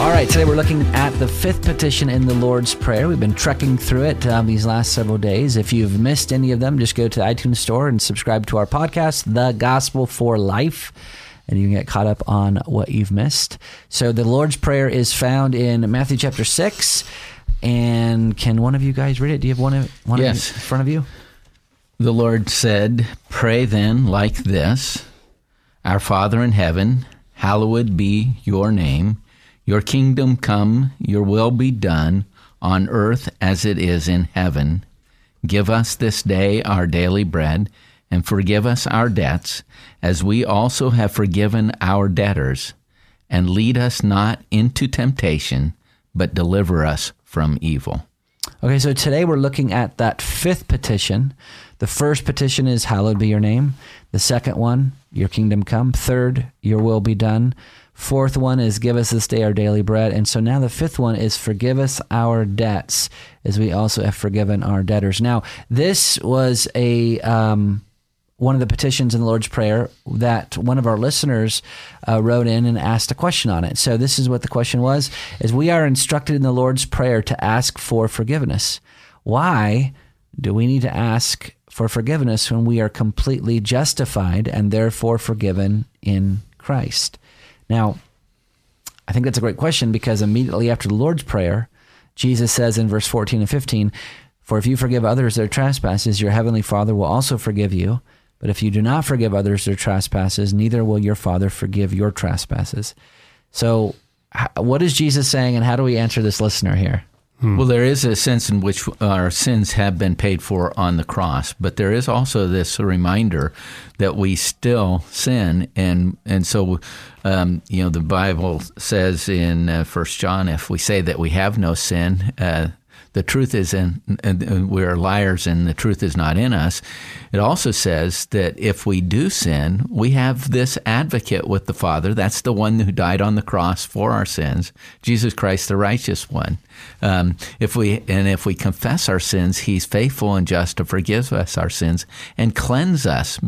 All right, today we're looking at the fifth petition in the Lord's Prayer. We've been trekking through it these last several days. If you've missed any of them, just go to the iTunes store and subscribe to our podcast, The Gospel for Life, and you can get caught up on what you've missed. So the Lord's Prayer is found in Matthew chapter 6, and can one of you guys read it? Do you have one yes. In front of you? The Lord said, "Pray then like this, Our Father in heaven, hallowed be your name. Your kingdom come, your will be done, on earth as it is in heaven. Give us this day our daily bread, and forgive us our debts, as we also have forgiven our debtors. And lead us not into temptation, but deliver us from evil." Okay, so today we're looking at that fifth petition. The first petition is, hallowed be your name. The second one, your kingdom come. Third, your will be done. Fourth one is, give us this day our daily bread. And so now the fifth one is, forgive us our debts, as we also have forgiven our debtors. Now, this was a one of the petitions in the Lord's Prayer that one of our listeners wrote in and asked a question on it. So this is what the question was, is we are instructed in the Lord's Prayer to ask for forgiveness. Why do we need to ask for forgiveness when we are completely justified and therefore forgiven in Christ? Now, I think that's a great question, because immediately after the Lord's Prayer, Jesus says in verse 14 and 15, "For if you forgive others their trespasses, your heavenly Father will also forgive you. But if you do not forgive others their trespasses, neither will your Father forgive your trespasses." So what is Jesus saying, and how do we answer this listener here? Well, there is a sense in which our sins have been paid for on the cross, but there is also this reminder that we still sin, and so you know, the Bible says in 1 John, if we say that we have no sin, the truth is in, and we are liars, and the truth is not in us. It also says that if we do sin, we have this advocate with the Father. That's the one who died on the cross for our sins, Jesus Christ, the righteous one. If we confess our sins, He's faithful and just to forgive us our sins and cleanse us.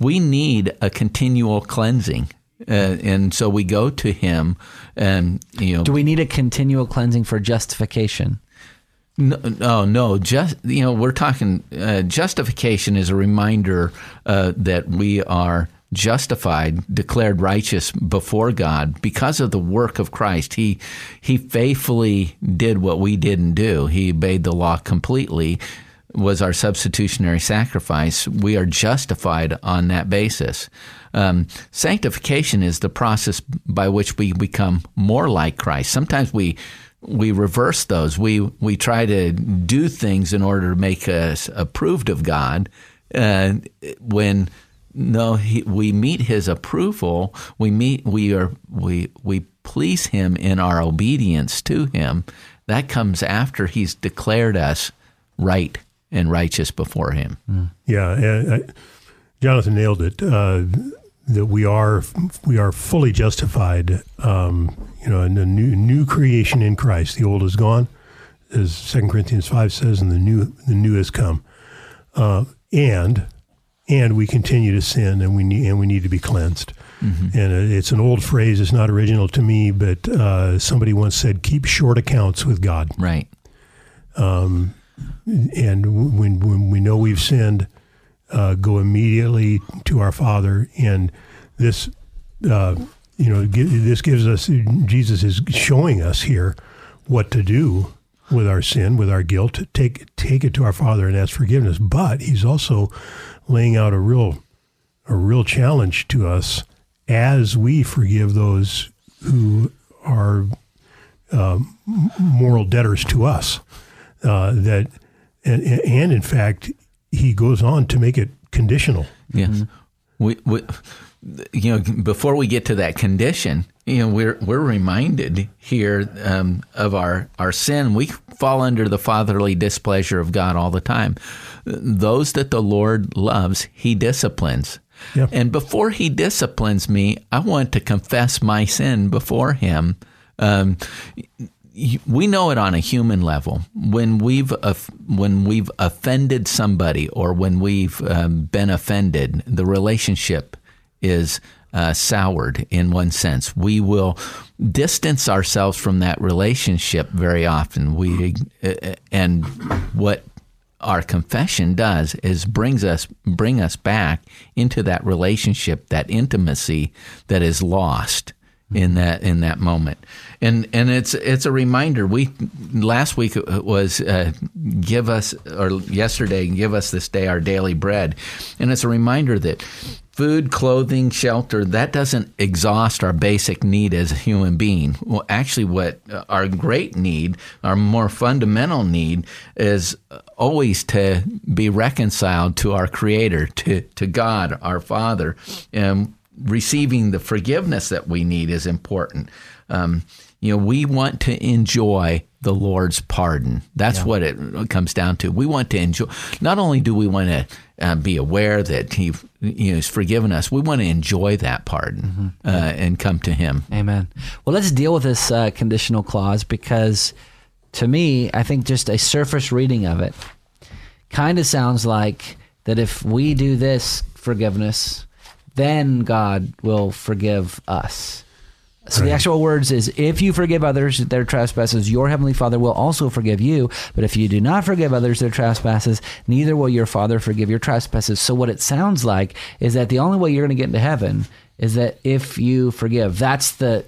We need a continual cleansing. And so we go to Him. Do we need a continual cleansing for justification? No. We're talking justification is a reminder that we are justified, declared righteous before God because of the work of Christ. He faithfully did what we didn't do. He obeyed the law completely, was our substitutionary sacrifice. We are justified on that basis. Sanctification is the process by which we become more like Christ. Sometimes we reverse those. We try to do things in order to make us approved of God. We meet His approval. We please Him in our obedience to Him. That comes after He's declared us right and righteous before Him. Yeah, Jonathan nailed it. That we are fully justified, in the new creation in Christ. The old is gone, as 2 Corinthians 5 says, and the new has come. And we continue to sin, and we need to be cleansed. Mm-hmm. And it's an old phrase; it's not original to me, but somebody once said, "Keep short accounts with God." Right. And when we know we've sinned, go immediately to our Father, and this, this gives us. Jesus is showing us here what to do with our sin, with our guilt. Take it to our Father and ask forgiveness. But He's also laying out a real challenge to us as we forgive those who are moral debtors to us. And in fact, he goes on to make it conditional. Yes. Mm-hmm. We you know, before we get to that condition, you know, we're reminded here of our sin. We fall under the fatherly displeasure of God all the time. Those that the Lord loves, he disciplines. Yeah. And before he disciplines me, I want to confess my sin before him. We know it on a human level. When we've offended somebody, or when we've been offended, the relationship is soured in one sense. We will distance ourselves from that relationship very often. And what our confession does is bring us back into that relationship, that intimacy that is lost in that moment. And it's a reminder. Yesterday, give us this day our daily bread. And it's a reminder that food, clothing, shelter, that doesn't exhaust our basic need as a human being. Well, actually, what our great need, our more fundamental need, is always to be reconciled to our Creator, to God, our Father. And receiving the forgiveness that we need is important. You know, we want to enjoy the Lord's pardon. That's what it comes down to. We want to enjoy. Not only do we want to be aware that He's forgiven us, we want to enjoy that pardon and come to Him. Amen. Well, let's deal with this conditional clause, because to me, I think just a surface reading of it kind of sounds like that if we do this forgiveness, then God will forgive us. So the actual words is, if you forgive others their trespasses, your heavenly Father will also forgive you. But if you do not forgive others their trespasses, neither will your Father forgive your trespasses. So what it sounds like is that the only way you're going to get into heaven is that if you forgive. That's the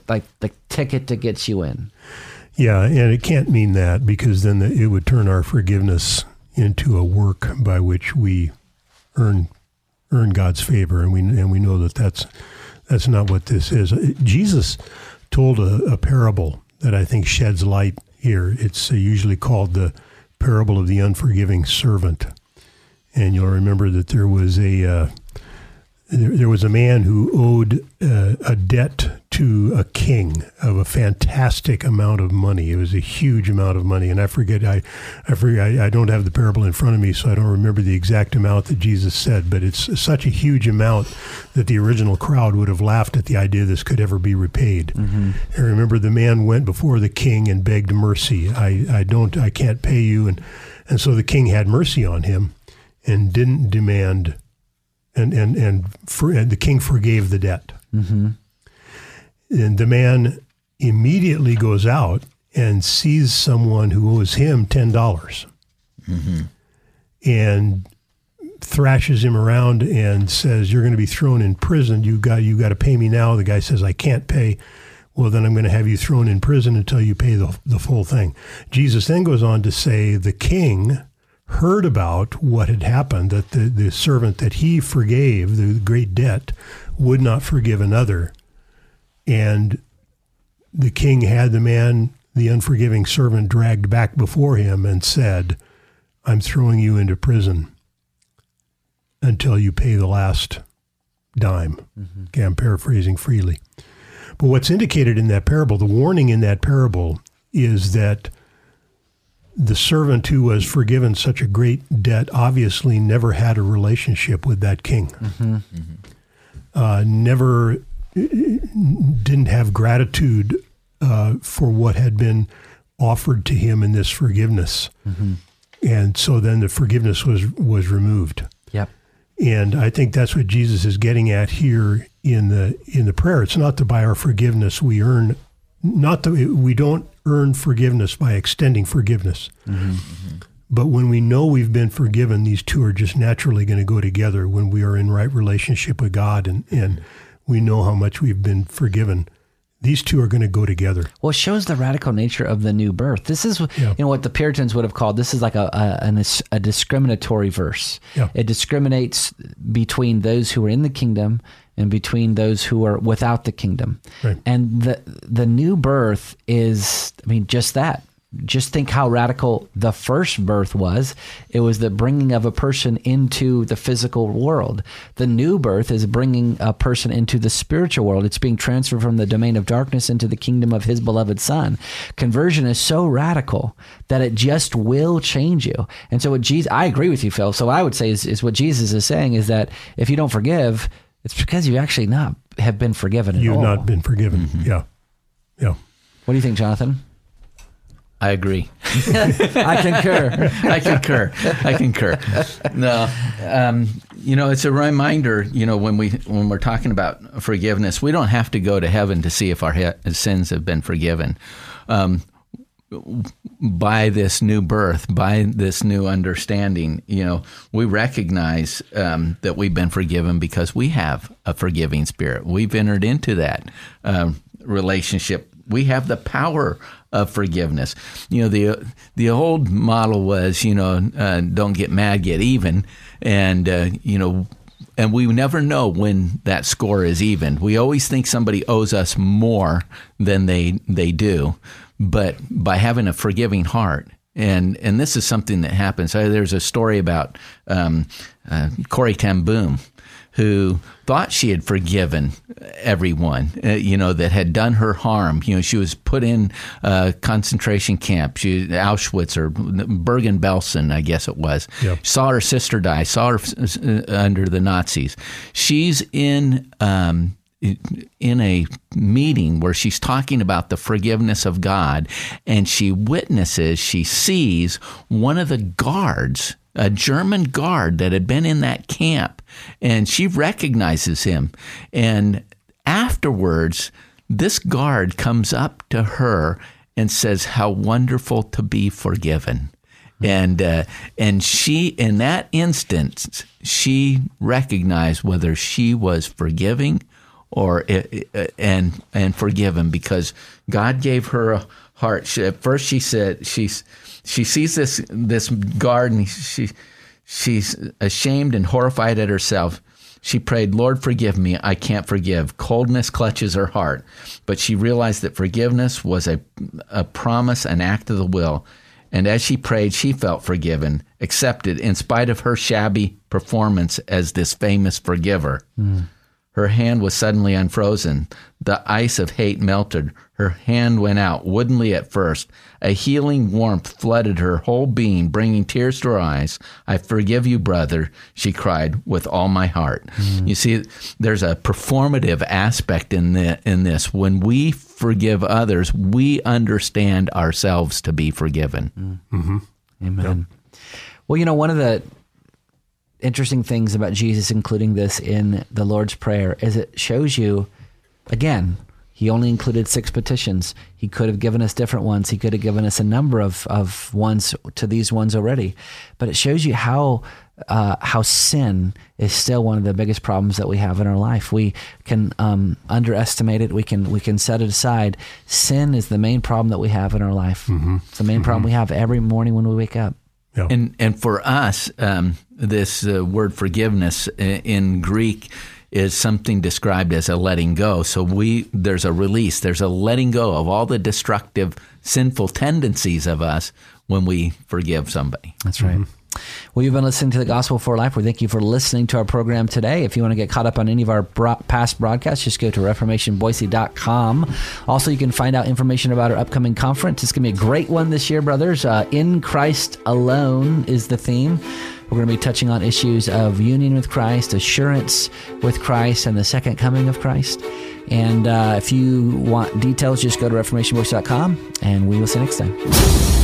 ticket that gets you in. Yeah, and it can't mean that, because then it would turn our forgiveness into a work by which we earn God's favor, and we know that that's not what this is. Jesus told a parable that I think sheds light here. It's usually called the parable of the unforgiving servant, and you'll remember that there was a man who owed a debt to a king of a fantastic amount of money. It was a huge amount of money, and I don't have the parable in front of me, so I don't remember the exact amount that Jesus said, but it's such a huge amount that the original crowd would have laughed at the idea this could ever be repaid. Mm-hmm. And remember, the man went before the king and begged mercy. I can't pay you, and so the king had mercy on him and didn't demand. And the king forgave the debt. Mm-hmm. And the man immediately goes out and sees someone who owes him $10 and thrashes him around and says, "You're going to be thrown in prison. You got to pay me now." The guy says, "I can't pay." "Well, then I'm going to have you thrown in prison until you pay the full thing." Jesus then goes on to say, the king heard about what had happened, that the servant that he forgave the great debt would not forgive another. And the king had the man, the unforgiving servant, dragged back before him and said, "I'm throwing you into prison until you pay the last dime." Mm-hmm. Okay, I'm paraphrasing freely. But what's indicated in that parable, the warning in that parable, is that the servant who was forgiven such a great debt obviously never had a relationship with that king, never didn't have gratitude for what had been offered to him in this forgiveness. Mm-hmm. And so then the forgiveness was removed. Yep. And I think that's what Jesus is getting at here in the prayer. It's not that by our forgiveness we earn, not that we don't earn forgiveness by extending forgiveness. Mm-hmm. But when we know we've been forgiven, these two are just naturally going to go together when we are in right relationship with God and we know how much we've been forgiven. These two are going to go together. Well, it shows the radical nature of the new birth. This is what the Puritans would have called, this is like a discriminatory verse. Yeah. It discriminates between those who are in the kingdom and between those who are without the kingdom. Right. And the new birth is, I mean, just that. Just think how radical the first birth was. It was the bringing of a person into the physical world. The new birth is bringing a person into the spiritual world. It's being transferred from the domain of darkness into the kingdom of his beloved son. Conversion is so radical that it just will change you. And so what Jesus, I agree with you, Phil. So what I would say is what Jesus is saying is that if you don't forgive, it's because you actually not have been forgiven at all. You've not been forgiven. Mm-hmm. Yeah. Yeah. What do you think, Jonathan? I agree. I concur. No, you know, it's a reminder, you know, when we're talking about forgiveness, we don't have to go to heaven to see if our sins have been forgiven. By this new birth, by this new understanding, you know, we recognize that we've been forgiven because we have a forgiving spirit. We've entered into that relationship. We have the power of forgiveness. You know, the old model was, you know, don't get mad, get even. And, you know, and we never know when that score is even. We always think somebody owes us more than they do. But by having a forgiving heart, and this is something that happens. There's a story about Corrie ten Boom, who thought she had forgiven everyone, you know, that had done her harm. You know, she was put in a concentration camp, Auschwitz or Bergen-Belsen, I guess it was. Yep. Saw her sister die, saw her under the Nazis. She's in a meeting where she's talking about the forgiveness of God, and she sees one of the guards, a German guard that had been in that camp, and she recognizes him. And afterwards, this guard comes up to her and says, "How wonderful to be forgiven." And she, in that instance, she recognized whether she was forgiving or and forgiven, because God gave her a heart. She sees this guard, and she's ashamed and horrified at herself. She prayed, "Lord, forgive me. I can't forgive." Coldness clutches her heart, but she realized that forgiveness was a promise, an act of the will. And as she prayed, she felt forgiven, accepted, in spite of her shabby performance as this famous forgiver. Mm. Her hand was suddenly unfrozen. The ice of hate melted. Her hand went out, woodenly at first. A healing warmth flooded her whole being, bringing tears to her eyes. "I forgive you, brother," she cried, "with all my heart." Mm. You see, there's a performative aspect in this. When we forgive others, we understand ourselves to be forgiven. Mm. Mm-hmm. Amen. Yep. Well, you know, one of the interesting things about Jesus including this in the Lord's Prayer is it shows you, again, he only included 6 petitions. He could have given us different ones. He could have given us a number of ones to these ones already. But it shows you how sin is still one of the biggest problems that we have in our life. We can underestimate it. We can set it aside. Sin is the main problem that we have in our life. Mm-hmm. It's the main mm-hmm. problem we have every morning when we wake up. Yeah. And for us, this word forgiveness in Greek is something described as a letting go. So there's a release, there's a letting go of all the destructive, sinful tendencies of us when we forgive somebody. That's right. Mm-hmm. Well, you've been listening to the Gospel for Life. We thank you for listening to our program today. If you want to get caught up on any of our past broadcasts, just go to ReformationBoise.com. Also, you can find out information about our upcoming conference. It's going to be a great one this year, brothers. In Christ Alone is the theme. We're going to be touching on issues of union with Christ, assurance with Christ, and the second coming of Christ. And if you want details, just go to ReformationBoise.com, and we will see you next time.